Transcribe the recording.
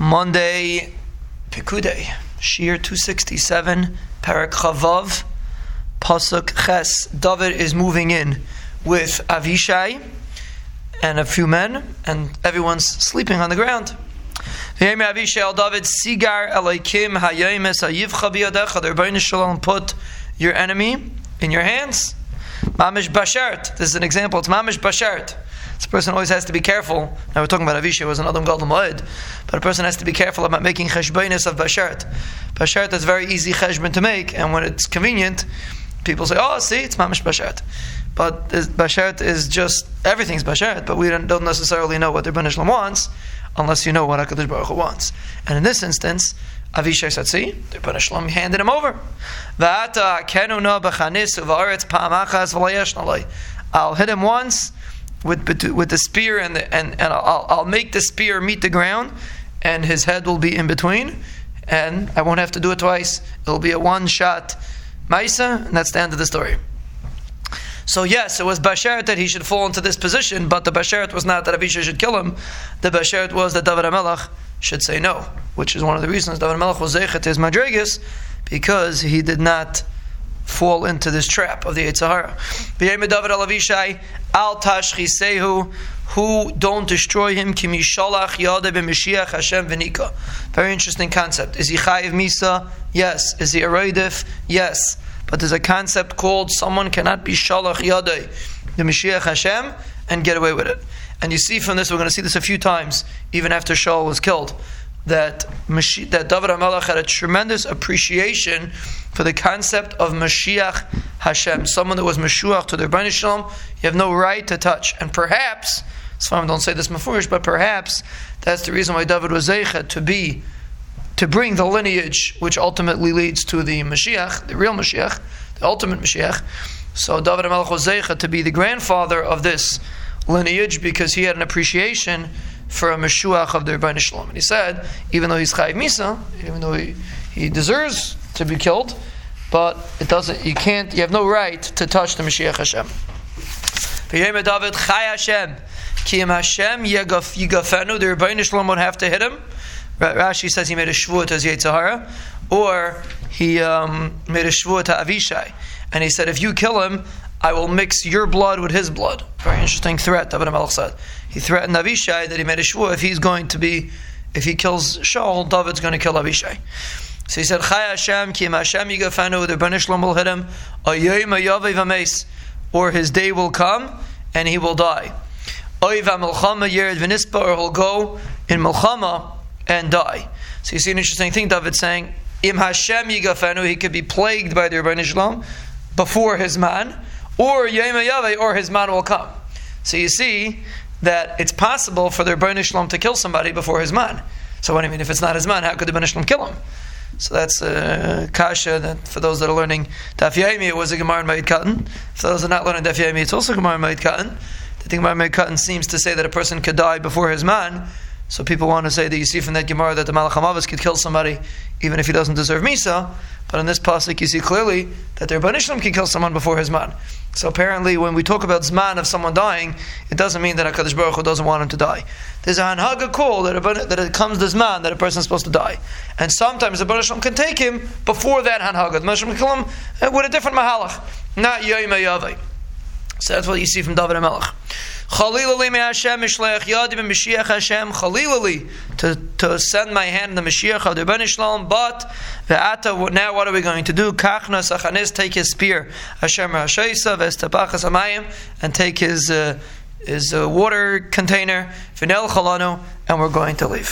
Monday, Pekudei, Shir 267, Parak Chavav, Pasuk Ches. David is moving in with Avishai and a few men, and everyone's sleeping on the ground. V'yemei Avishai al David, Sigar alaykim hayomes hayivcha biyadecha, the Ribono Shel Olam put your enemy in your hands. Mamish Bashert. This is an example. It's Mamish Bashert. This person always has to be careful. Now we're talking about Avishai, who was an adam gadol ma'ed, but a person has to be careful about making cheshbonus of Basharat. Basharat is very easy cheshbon to make, and when it's convenient, people say, "Oh, see, it's mamish Basharat." But Basharat is just everything's Basharat, but we don't necessarily know what the Ribono Shel Olam wants unless you know what Hakadosh Baruch Hu wants. And in this instance, Avishai said, "See, the Ribono Shel Olam handed him over." I'll hit him once with the spear and I'll make the spear meet the ground, and his head will be in between, and I won't have to do it twice. It'll be a one-shot ma'isa, and that's the end of the story. So yes, it was Basharat that he should fall into this position, but the Basharat was not that Avishai should kill him. The Basharat was that David HaMelech should say no, which is one of the reasons David HaMelech was Zeichah to his madrigas, because he did not fall into this trap of the Yetzer Hara. B'yemei David al Avishai, al tashchisehu, who don't destroy him, ki mishalach yadeh b'mashiach Hashem v'nika. Very interesting concept. Is he chayiv misa? Yes. Is he a reidif? Yes. But there's a concept called someone cannot be shalach yadeh the Mashiach Hashem and get away with it. And you see from this, we're going to see this a few times, even after Shaul was killed, that David HaMelech had a tremendous appreciation for the concept of Mashiach Hashem, someone that was Mashiach to the Ribono Shel Olam, you have no right to touch. And perhaps, some don't say this mafurish, but perhaps that's the reason why David was Zeichah to bring the lineage which ultimately leads to the Mashiach, the real Mashiach, the ultimate Mashiach. So David HaMelech was Zeichah to be the grandfather of this lineage because he had an appreciation for a Mashiach of the Ribono Shel Olam. And he said, even though he's Chayiv Misa, even though he deserves to be killed, but it doesn't, you can't, you have no right to touch the Mashiach Hashem. V'yemei David Chai Hashem, ki im Hashem yigafenu, the Ribono Shel Olam would have to hit him. Rashi says he made a shwur to his Yetzer Hara, or he made a shwur to Avishai, and he said, if you kill him, I will mix your blood with his blood. Very interesting threat, David HaMelech said. He threatened Avishai that he made a shwur, if he kills Shaul, David's going to kill Avishai. So he said, Chai Hashem, ki im Hashem yigafenu, the Ribono Shel Olam will hit him, or his day will come, and he will die. Oiv ha-melchama yered v'nispa, or he'll go in melchama, and die. So you see an interesting thing, David saying, Im Hashem yigafenu, he could be plagued by the Ribono Shel Olam before his man, or Yemei Yaveh, or his man will come. So you see that it's possible for the Ribono Shel Olam to kill somebody before his man. So what do you mean? If it's not his man, how could the Ribono Shel Olam kill him? So that's kasha, that for those that are learning Daf Yomi, it was a Gemara in Moed Katan. For those that are not learning Daf Yomi, it's also a Gemara in Moed Katan. The thing about Moed Katan seems to say that a person could die before his man, so people want to say that you see from that Gemara that the Malach HaMavis could kill somebody even if he doesn't deserve Misa, but in this pasuk you see clearly that the Ribono Shel Olam can kill someone before his man. So apparently when we talk about Zman of someone dying, it doesn't mean that HaKadosh Baruch Hu doesn't want him to die. There's a Hanhagah call that it comes to Zman that a person is supposed to die. And sometimes the Ribono Shel Olam can take him before that Hanhagah. The Ribono Shel Olam can kill him with a different Mahalach, not Yemei Yaveh. So that's what you see from David HaMelech. Chalilali me Hashem, mishlech yadim and Mashiach Hashem, chalilali, to send my hand in the Mashiach of the Ribono Shel Olam, but ve'ata, now what are we going to do? Kachna sachanis, take his spear, Hashem ra'ashaisa, v'estapachas amayim, and take his water container, v'nel chalano, and we're going to leave.